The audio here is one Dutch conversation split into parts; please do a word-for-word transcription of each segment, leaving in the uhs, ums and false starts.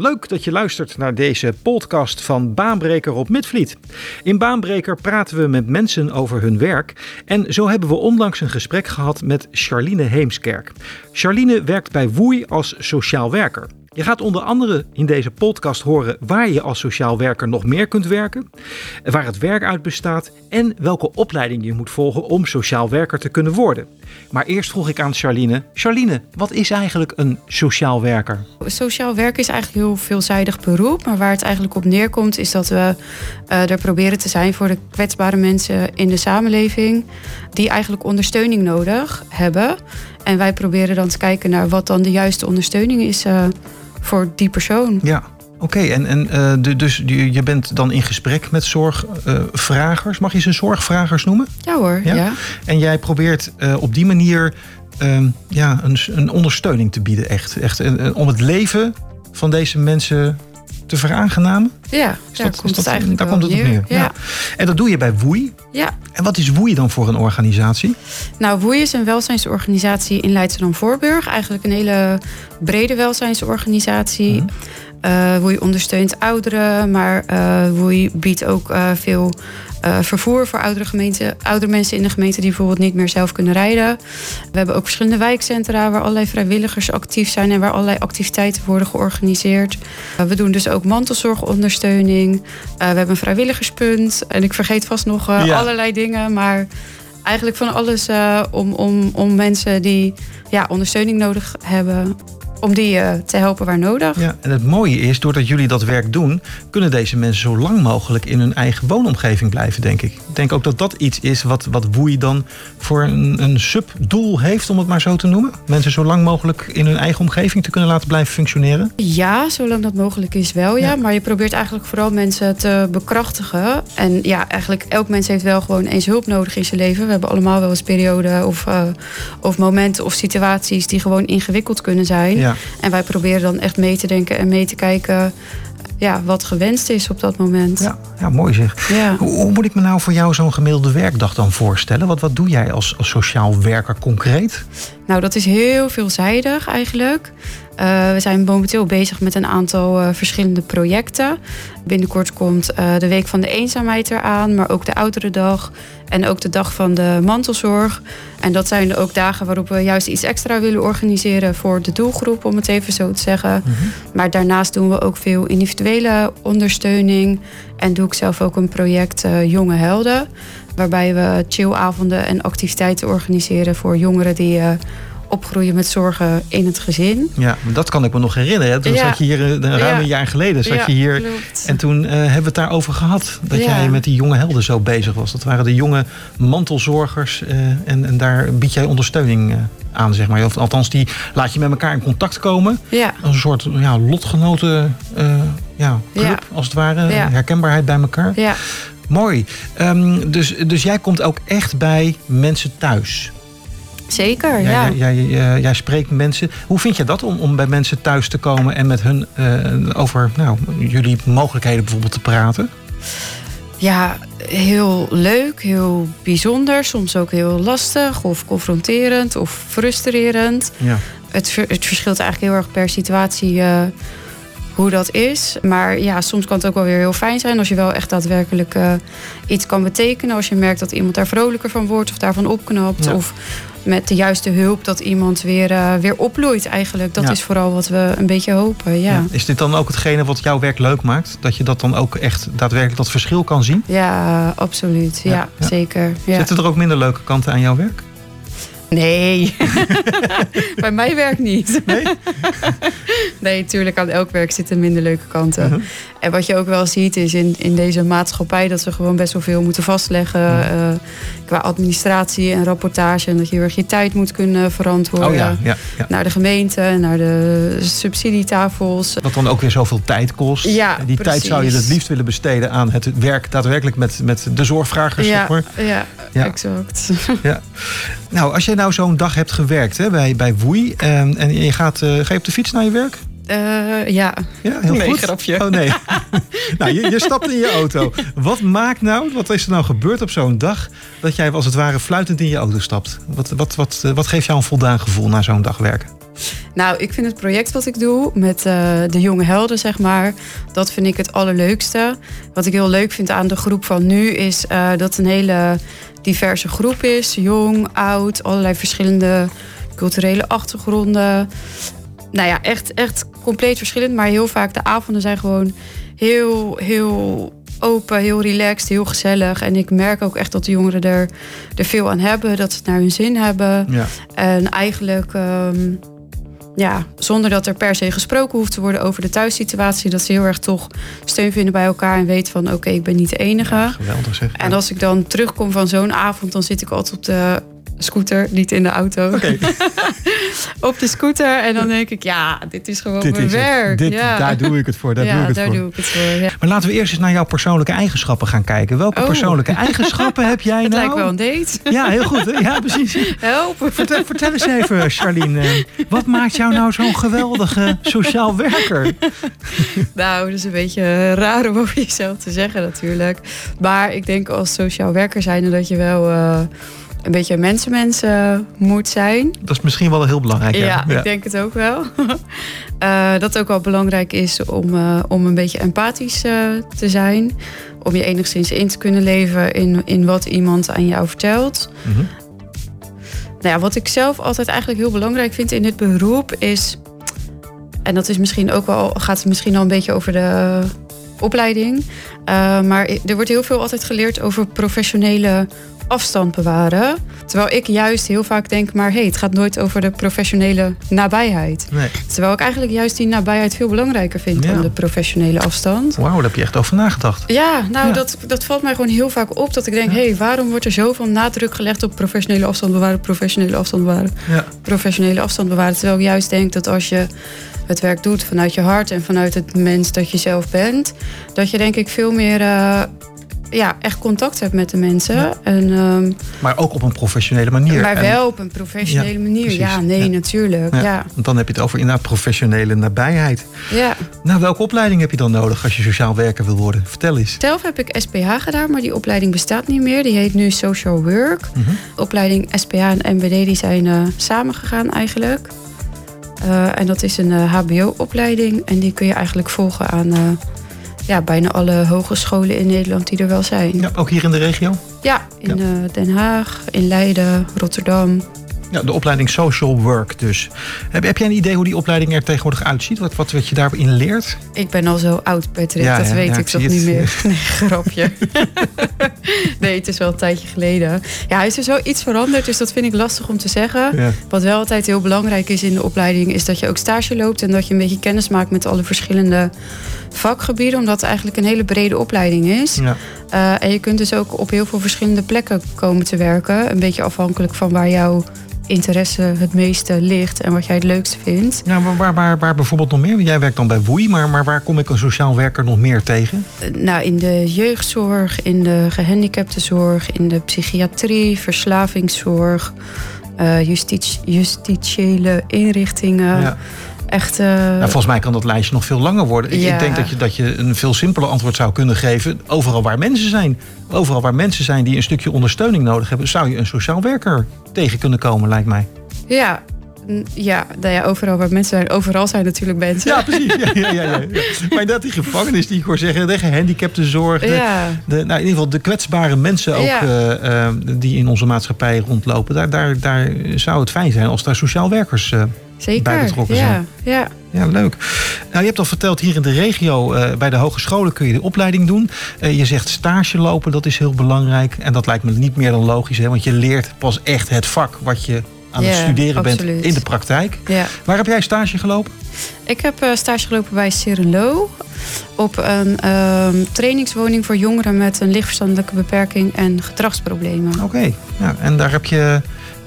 Leuk dat je luistert naar deze podcast van Baanbreker op Midvliet. In Baanbreker praten we met mensen over hun werk. En zo hebben we onlangs een gesprek gehad met Charlene Heemskerk. Charlene werkt bij Woei als sociaal werker. Je gaat onder andere in deze podcast horen waar je als sociaal werker nog meer kunt werken, waar het werk uit bestaat en welke opleiding je moet volgen om sociaal werker te kunnen worden. Maar eerst vroeg ik aan Charlene, Charlene, wat is eigenlijk een sociaal werker? Sociaal werk is eigenlijk een heel veelzijdig beroep, maar waar het eigenlijk op neerkomt is dat we uh, er proberen te zijn voor de kwetsbare mensen in de samenleving die eigenlijk ondersteuning nodig hebben. En wij proberen dan te kijken naar wat dan de juiste ondersteuning is uh, voor die persoon. Ja, oké. Okay. En, en uh, de, dus je bent dan in gesprek met zorgvragers. Uh, Mag je ze zorgvragers noemen? Ja hoor, ja. ja. En jij probeert uh, op die manier uh, ja, een, een ondersteuning te bieden, echt. echt en, en, om het leven van deze mensen te veraangenamen? Ja, is dat, daar komt is dat, het eigenlijk daar komt het op neer. Ja. Ja. En dat doe je bij Woei. Ja. En wat is Woei dan voor een organisatie? Nou, Woei is een welzijnsorganisatie in Leidschendam-Voorburg. Eigenlijk een hele brede welzijnsorganisatie. Mm. Uh, Woei ondersteunt ouderen, maar uh, Woei biedt ook uh, veel uh, vervoer voor oudere, gemeente, oudere mensen in de gemeente die bijvoorbeeld niet meer zelf kunnen rijden. We hebben ook verschillende wijkcentra waar allerlei vrijwilligers actief zijn en waar allerlei activiteiten worden georganiseerd. Uh, we doen dus ook mantelzorgondersteuning. Uh, we hebben een vrijwilligerspunt en ik vergeet vast nog uh, ja. allerlei dingen, maar eigenlijk van alles uh, om, om, om mensen die ja, ondersteuning nodig hebben, om die uh, te helpen waar nodig. Ja, en het mooie is, doordat jullie dat werk doen, kunnen deze mensen zo lang mogelijk in hun eigen woonomgeving blijven, denk ik. Ik denk ook dat dat iets is wat, wat Woei dan voor een, een subdoel heeft, om het maar zo te noemen. Mensen zo lang mogelijk in hun eigen omgeving te kunnen laten blijven functioneren. Ja, zolang dat mogelijk is wel, ja. ja. Maar je probeert eigenlijk vooral mensen te bekrachtigen. En ja, eigenlijk elk mens heeft wel gewoon eens hulp nodig in zijn leven. We hebben allemaal wel eens perioden of, uh, of momenten of situaties die gewoon ingewikkeld kunnen zijn. Ja. Ja. En wij proberen dan echt mee te denken en mee te kijken ja, wat gewenst is op dat moment. Ja, ja mooi zeg. Ja. Hoe, hoe moet ik me nou voor jou zo'n gemiddelde werkdag dan voorstellen? Wat, wat doe jij als, als sociaal werker concreet? Nou, dat is heel veelzijdig eigenlijk. Uh, we zijn momenteel bezig met een aantal uh, verschillende projecten. Binnenkort komt uh, de Week van de Eenzaamheid eraan, maar ook de Oudere Dag en ook de Dag van de Mantelzorg. En dat zijn ook dagen waarop we juist iets extra willen organiseren voor de doelgroep, om het even zo te zeggen. Mm-hmm. Maar daarnaast doen we ook veel individuele ondersteuning en doe ik zelf ook een project uh, Jonge Helden, waarbij we chillavonden en activiteiten organiseren voor jongeren die uh, opgroeien met zorgen in het gezin. Ja, dat kan ik me nog herinneren. Toen ja. zat je hier een ruim ja. een jaar geleden. Zat ja, je hier, klopt. En toen uh, hebben we het daarover gehad. Dat ja. jij met die jonge helden zo bezig was. Dat waren de jonge mantelzorgers. Uh, en, en daar bied jij ondersteuning uh, aan, zeg maar. Of, althans, die laat je met elkaar in contact komen. Ja. Als een soort ja, lotgenoten uh, ja, club, ja. als het ware. Ja. Herkenbaarheid bij elkaar. Ja. Mooi. Um, dus, dus jij komt ook echt bij mensen thuis. Zeker, ja. Jij, jij, jij, jij spreekt mensen. Hoe vind je dat om, om bij mensen thuis te komen en met hun uh, over nou, jullie mogelijkheden bijvoorbeeld te praten? Ja, heel leuk, heel bijzonder. Soms ook heel lastig of confronterend of frustrerend. Ja. Het, het verschilt eigenlijk heel erg per situatie uh, hoe dat is. Maar ja, soms kan het ook wel weer heel fijn zijn als je wel echt daadwerkelijk uh, iets kan betekenen. Als je merkt dat iemand daar vrolijker van wordt of daarvan opknapt. Ja. Of met de juiste hulp dat iemand weer, uh, weer opbloeit eigenlijk. Dat ja. is vooral wat we een beetje hopen, ja. ja. Is dit dan ook hetgene wat jouw werk leuk maakt? Dat je dat dan ook echt daadwerkelijk dat verschil kan zien? Ja, absoluut. Ja, ja, ja. zeker. Ja. Zitten er ook minder leuke kanten aan jouw werk? Nee, bij mijn werk niet. Nee? Nee, tuurlijk aan elk werk zitten minder leuke kanten. Uh-huh. En wat je ook wel ziet is in, in deze maatschappij dat we gewoon best wel veel moeten vastleggen. Uh-huh. Uh, qua administratie en rapportage. En dat je heel erg je tijd moet kunnen verantwoorden. Oh, ja. Ja, ja. Naar de gemeente, naar de subsidietafels. Dat dan ook weer zoveel tijd kost. Ja, die precies. tijd zou je het liefst willen besteden aan het werk daadwerkelijk met, met de zorgvragers. Ja, zeg maar. ja, ja. exact. Ja. Nou, als je nou zo'n dag hebt gewerkt hè, bij, bij Woei en, en je gaat, uh, ga je op de fiets naar je werk? Uh, ja. ja, heel nee, goed. Grapje. Oh nee. Nou, je, je stapt in je auto. Wat maakt nou, wat is er nou gebeurd op zo'n dag dat jij als het ware fluitend in je auto stapt? Wat, wat, wat, wat geeft jou een voldaan gevoel na zo'n dag werken? Nou, ik vind het project wat ik doe met uh, de jonge helden, zeg maar, dat vind ik het allerleukste. Wat ik heel leuk vind aan de groep van nu is uh, dat het een hele diverse groep is. Jong, oud, allerlei verschillende culturele achtergronden. Nou ja, echt, echt compleet verschillend. Maar heel vaak de avonden zijn gewoon heel, heel open, heel relaxed, heel gezellig. En ik merk ook echt dat de jongeren er, er veel aan hebben. Dat ze het naar hun zin hebben. Ja. En eigenlijk, um, ja, zonder dat er per se gesproken hoeft te worden over de thuissituatie. Dat ze heel erg toch steun vinden bij elkaar. En weten van, oké, okay, ik ben niet de enige. Ja, geweldig zeg. En als ik dan terugkom van zo'n avond, dan zit ik altijd op de scooter, niet in de auto. Okay. Op de scooter. En dan denk ik, ja, dit is gewoon dit mijn is werk. Dit, ja. Daar doe ik het voor. Daar ja, doe ik het daar voor. Doe ik het voor ja. Maar laten we eerst eens naar jouw persoonlijke eigenschappen gaan kijken. Welke oh. persoonlijke eigenschappen heb jij nou? Het lijkt wel een date. Ja, heel goed. Hè? Ja, precies. Help. Vertel, vertel eens even, Charlene. Wat maakt jou nou zo'n geweldige sociaal werker? Nou, dat is een beetje raar om over jezelf te zeggen natuurlijk. Maar ik denk als sociaal werker zijnde dat je wel Uh, een beetje mensenmens uh, moet zijn. Dat is misschien wel heel belangrijk. Ja, ja. Ik denk het ook wel. uh, dat ook wel belangrijk is om, uh, om een beetje empathisch uh, te zijn. Om je enigszins in te kunnen leven in, in wat iemand aan jou vertelt. Mm-hmm. Nou ja, wat ik zelf altijd eigenlijk heel belangrijk vind in dit beroep is, en dat is misschien ook wel, gaat het misschien al een beetje over de uh, opleiding. Uh, maar er wordt heel veel altijd geleerd over professionele afstand bewaren. Terwijl ik juist heel vaak denk, maar hey, het gaat nooit over de professionele nabijheid. Nee. Terwijl ik eigenlijk juist die nabijheid veel belangrijker vind ja. dan de professionele afstand. Wauw, daar heb je echt over nagedacht. Ja, nou ja. Dat, dat valt mij gewoon heel vaak op. Dat ik denk, ja. hey, waarom wordt er zoveel nadruk gelegd op professionele afstand bewaren, professionele afstand bewaren, ja. professionele afstand bewaren. Terwijl ik juist denk dat als je het werk doet vanuit je hart en vanuit het mens dat je zelf bent, dat je denk ik veel meer Uh, ja, echt contact hebt met de mensen. Ja. En, um, maar ook op een professionele manier. Maar wel op een professionele ja, manier. Precies. Ja, nee, ja. natuurlijk. Ja. Ja. Want dan heb je het over inderdaad professionele nabijheid. Ja. Nou, welke opleiding heb je dan nodig als je sociaal werker wil worden? Vertel eens. Zelf heb ik S P H gedaan, maar die opleiding bestaat niet meer. Die heet nu Social Work. Mm-hmm. Opleiding S P H en M B D die zijn uh, samengegaan eigenlijk. Uh, en dat is een uh, H B O-opleiding. En die kun je eigenlijk volgen aan Uh, Ja, bijna alle hogescholen in Nederland die er wel zijn. Ja, ook hier in de regio? Ja, in ja. Uh, Den Haag, in Leiden, Rotterdam. Ja, de opleiding Social Work dus. Heb, heb jij een idee hoe die opleiding er tegenwoordig uitziet? Wat, wat, wat je daarin leert? Ik ben al zo oud, Patrick. Ja, dat ja, weet ja, ik toch niet meer. Nee, grapje. Nee, het is wel een tijdje geleden. Ja, is er zo iets veranderd, dus dat vind ik lastig om te zeggen. Ja. Wat wel altijd heel belangrijk is in de opleiding is dat je ook stage loopt en dat je een beetje kennis maakt met alle verschillende vakgebieden, omdat het eigenlijk een hele brede opleiding is. Ja. Uh, en je kunt dus ook op heel veel verschillende plekken komen te werken. Een beetje afhankelijk van waar jouw interesse het meeste ligt en wat jij het leukste vindt. Nou, maar waar, waar, waar bijvoorbeeld nog meer? Jij werkt dan bij Woei, maar, maar waar kom ik als sociaal werker nog meer tegen? Nou, in de jeugdzorg, in de gehandicaptenzorg, in de psychiatrie, verslavingszorg, uh, justitie, justitiële inrichtingen. Ja. Echt, uh... nou, volgens mij kan dat lijstje nog veel langer worden. Ik, ja. ik denk dat je, dat je een veel simpeler antwoord zou kunnen geven. Overal waar mensen zijn. Overal waar mensen zijn die een stukje ondersteuning nodig hebben, zou je een sociaal werker tegen kunnen komen, lijkt mij. Ja, ja, nou ja overal waar mensen zijn. Overal zijn natuurlijk mensen. Ja, precies. Ja, ja, ja, ja. Maar dat die gevangenis die ik hoor zeggen, de gehandicaptenzorg, de, ja. de, nou, in ieder geval de kwetsbare mensen ook ja. uh, uh, die in onze maatschappij rondlopen. Daar, daar, daar zou het fijn zijn als daar sociaal werkers Uh, Zeker, betrokken ja, zijn. ja. Ja, leuk. Nou, je hebt al verteld, hier in de regio, uh, bij de hogescholen kun je de opleiding doen. Uh, je zegt stage lopen, dat is heel belangrijk. En dat lijkt me niet meer dan logisch, hè, want je leert pas echt het vak wat je aan yeah, het studeren absoluut. bent in de praktijk. Yeah. Waar heb jij stage gelopen? Ik heb uh, stage gelopen bij Cirelo op een uh, trainingswoning voor jongeren met een lichtverstandelijke beperking en gedragsproblemen. Oké, okay. ja, en daar heb je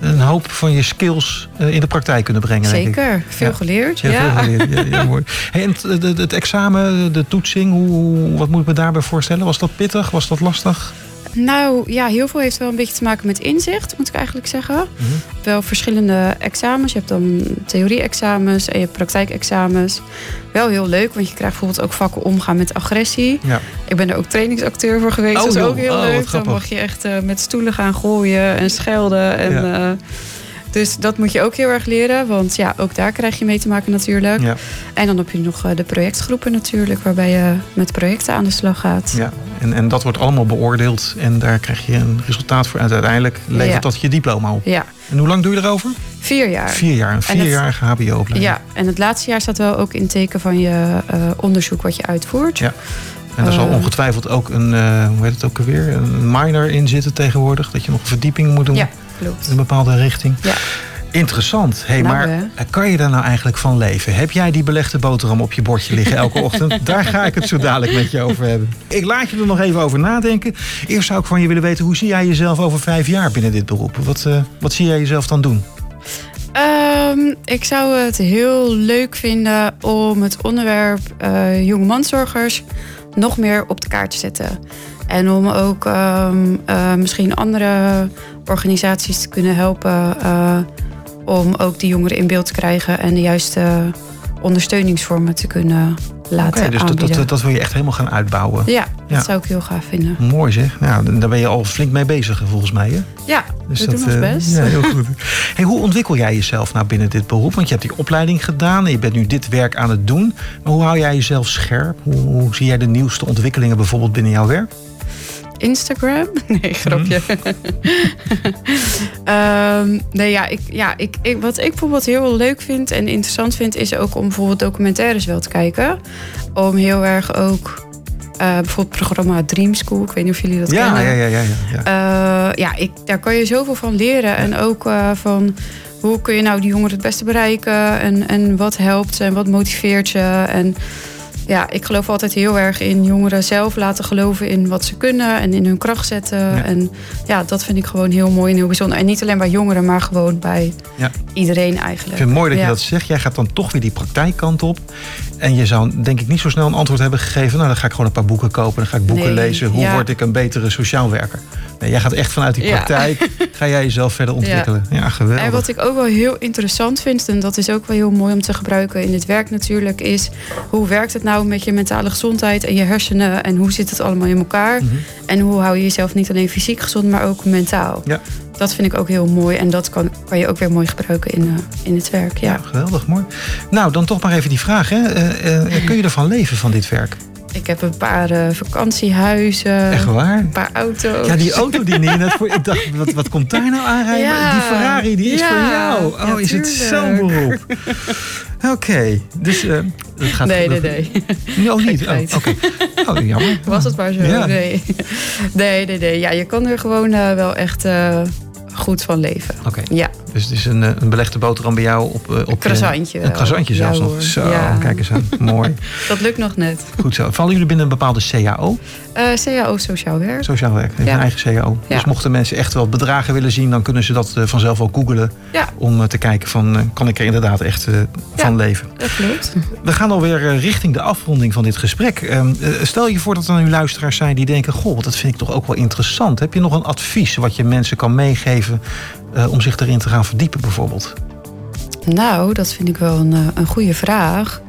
een hoop van je skills in de praktijk kunnen brengen. Zeker, denk ik. Veel, ja. Geleerd, ja, ja. veel geleerd. Ja, ja mooi. Hey, en het, het, het examen, de toetsing, hoe, wat moet ik me daarbij voorstellen? Was dat pittig? Was dat lastig? Nou ja, heel veel heeft wel een beetje te maken met inzicht, moet ik eigenlijk zeggen. Mm-hmm. Wel verschillende examens. Je hebt dan theorie-examens en je hebt praktijkexamens. Wel heel leuk, want je krijgt bijvoorbeeld ook vakken omgaan met agressie. Ja. Ik ben er ook trainingsacteur voor geweest. Oh, dat is ook heel oh, leuk. Dan mag je echt uh, met stoelen gaan gooien en schelden. En, ja. uh, Dus dat moet je ook heel erg leren. Want ja, ook daar krijg je mee te maken natuurlijk. Ja. En dan heb je nog de projectgroepen natuurlijk. Waarbij je met projecten aan de slag gaat. Ja, en, en dat wordt allemaal beoordeeld. En daar krijg je een resultaat voor. En uiteindelijk levert ja. dat je diploma op. Ja. En hoe lang doe je erover? Vier jaar. Vier jaar, een vierjarige H B O-opleiding. Ja, en het laatste jaar staat wel ook in teken van je uh, onderzoek wat je uitvoert. Ja. En daar zal ongetwijfeld ook een, uh, hoe heet het ook alweer, een minor in zitten tegenwoordig. Dat je nog een verdieping moet doen. Ja, klopt. In een bepaalde richting. Ja. Interessant. Hey, nou, maar hè? Kan je daar nou eigenlijk van leven? Heb jij die belegde boterham op je bordje liggen elke ochtend? Daar ga ik het zo dadelijk met je over hebben. Ik laat je er nog even over nadenken. Eerst zou ik van je willen weten, hoe zie jij jezelf over vijf jaar binnen dit beroep? Wat, uh, wat zie jij jezelf dan doen? Um, ik zou het heel leuk vinden om het onderwerp uh, jonge mantelzorgers nog meer op de kaart te zetten. En om ook um, uh, misschien andere organisaties te kunnen helpen uh, om ook die jongeren in beeld te krijgen en de juiste ondersteuningsvormen te kunnen laten okay, dus aanbieden. Dus dat, dat, dat wil je echt helemaal gaan uitbouwen? Ja, ja, dat zou ik heel gaaf vinden. Mooi zeg. Nou, daar ben je al flink mee bezig volgens mij. Hè? Ja, dus we dat, doen ons uh, best. Ja, heel goed. Hey, hoe ontwikkel jij jezelf nou binnen dit beroep? Want je hebt die opleiding gedaan en je bent nu dit werk aan het doen. Maar hoe hou jij jezelf scherp? Hoe, hoe zie jij de nieuwste ontwikkelingen bijvoorbeeld binnen jouw werk? Instagram? Nee, grapje. Mm. um, nee, ja, ik, ja ik, ik, wat ik bijvoorbeeld heel leuk vind en interessant vind, is ook om bijvoorbeeld documentaires wel te kijken. Om heel erg ook uh, bijvoorbeeld het programma Dream School. Ik weet niet of jullie dat ja, kennen. Ja, ja, ja, ja. Ja, uh, ja ik, daar kan je zoveel van leren. Ja. En ook uh, van hoe kun je nou die jongeren het beste bereiken en, en wat helpt ze en wat motiveert je en ja, ik geloof altijd heel erg in jongeren zelf laten geloven in wat ze kunnen en in hun kracht zetten. Ja. En ja, dat vind ik gewoon heel mooi en heel bijzonder. En niet alleen bij jongeren, maar gewoon bij ja. iedereen eigenlijk. Ik vind het mooi dat ja. je dat zegt. Jij gaat dan toch weer die praktijkkant op. En je zou denk ik niet zo snel een antwoord hebben gegeven. Nou, dan ga ik gewoon een paar boeken kopen. Dan ga ik boeken nee, lezen. Hoe ja. word ik een betere sociaal werker? Nee, jij gaat echt vanuit die praktijk. Ja. Ga jij jezelf verder ontwikkelen. Ja. Ja, geweldig. En wat ik ook wel heel interessant vind, en dat is ook wel heel mooi om te gebruiken in dit werk natuurlijk, is hoe werkt het nou met je mentale gezondheid en je hersenen en hoe zit het allemaal in elkaar? Mm-hmm. En hoe hou je jezelf niet alleen fysiek gezond, maar ook mentaal? Ja. Dat vind ik ook heel mooi en dat kan, kan je ook weer mooi gebruiken in, uh, in het werk. Ja. Ja, geweldig, mooi. Nou, dan toch maar even die vraag, hè? Uh, uh, kun je ervan leven van dit werk? Ik heb een paar uh, vakantiehuizen. Echt waar? Een paar auto's. Ja, die auto die niet. Dat voor, ik dacht, wat, wat komt daar nou aanrijden? Ja. Die Ferrari, die is ja. voor jou. Oh, ja, is het zo'n beroep? Oké, okay. dus uh, dat gaat... Nee, nee, nee. nee. Oh, niet? Oh, okay. Oh, jammer. Was het maar zo. Ja. Nee. nee, nee, nee. Ja, je kan er gewoon uh, wel echt... Uh, goed van leven. Oké. Okay. Ja. Dus het is een, een belegde boterham bij jou op, op een croissantje. Een croissantje zelfs ja, nog. Zo, ja. Kijk eens aan. Mooi. Dat lukt nog net. Goed zo. Vallen jullie binnen een bepaalde C A O? Uh, C A O sociaal werk. Sociaal werk. Heeft ja. een eigen C A O. Ja. Dus mochten mensen echt wel bedragen willen zien, dan kunnen ze dat vanzelf wel googelen. Ja. Om te kijken van, kan ik er inderdaad echt uh, ja, van leven? Dat klopt. We gaan alweer richting de afronding van dit gesprek. Uh, stel je voor dat er nu luisteraars zijn die denken, goh, dat vind ik toch ook wel interessant. Heb je nog een advies wat je mensen kan meegeven Uh, om zich erin te gaan verdiepen bijvoorbeeld? Nou, dat vind ik wel een, een goede vraag.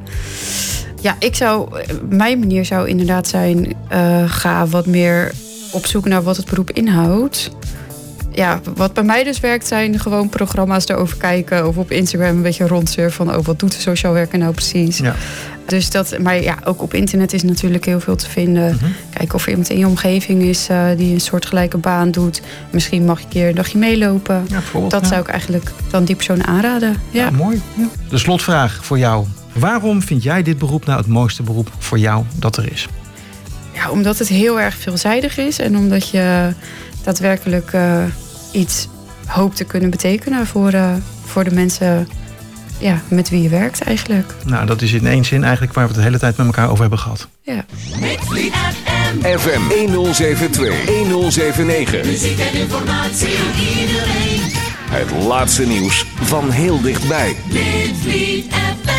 Ja, ik zou... Mijn manier zou inderdaad zijn... Uh, ga wat meer op zoek naar wat het beroep inhoudt. Ja, wat bij mij dus werkt zijn gewoon programma's daarover kijken. Of op Instagram een beetje rondsurfen van, oh, wat doet de sociaal werker nou precies? Ja. Dus dat, maar ja, ook op internet is natuurlijk heel veel te vinden. Mm-hmm. Kijken of er iemand in je omgeving is uh, die een soortgelijke baan doet. Misschien mag je een keer een dagje meelopen. Ja, dat ja. zou ik eigenlijk dan die persoon aanraden. Ja, ja mooi. Ja. De slotvraag voor jou. Waarom vind jij dit beroep nou het mooiste beroep voor jou dat er is? Ja, omdat het heel erg veelzijdig is. En omdat je daadwerkelijk uh, iets hoopt te kunnen betekenen voor, uh, voor de mensen... Ja, met wie je werkt eigenlijk. Nou, dat is in één zin eigenlijk waar we het de hele tijd met elkaar over hebben gehad. Ja. Midvliet F M. F M tien zevenentwintig, tien negenenzeventig. Muziek en informatie voor iedereen. Het laatste nieuws van heel dichtbij. Midvliet F M.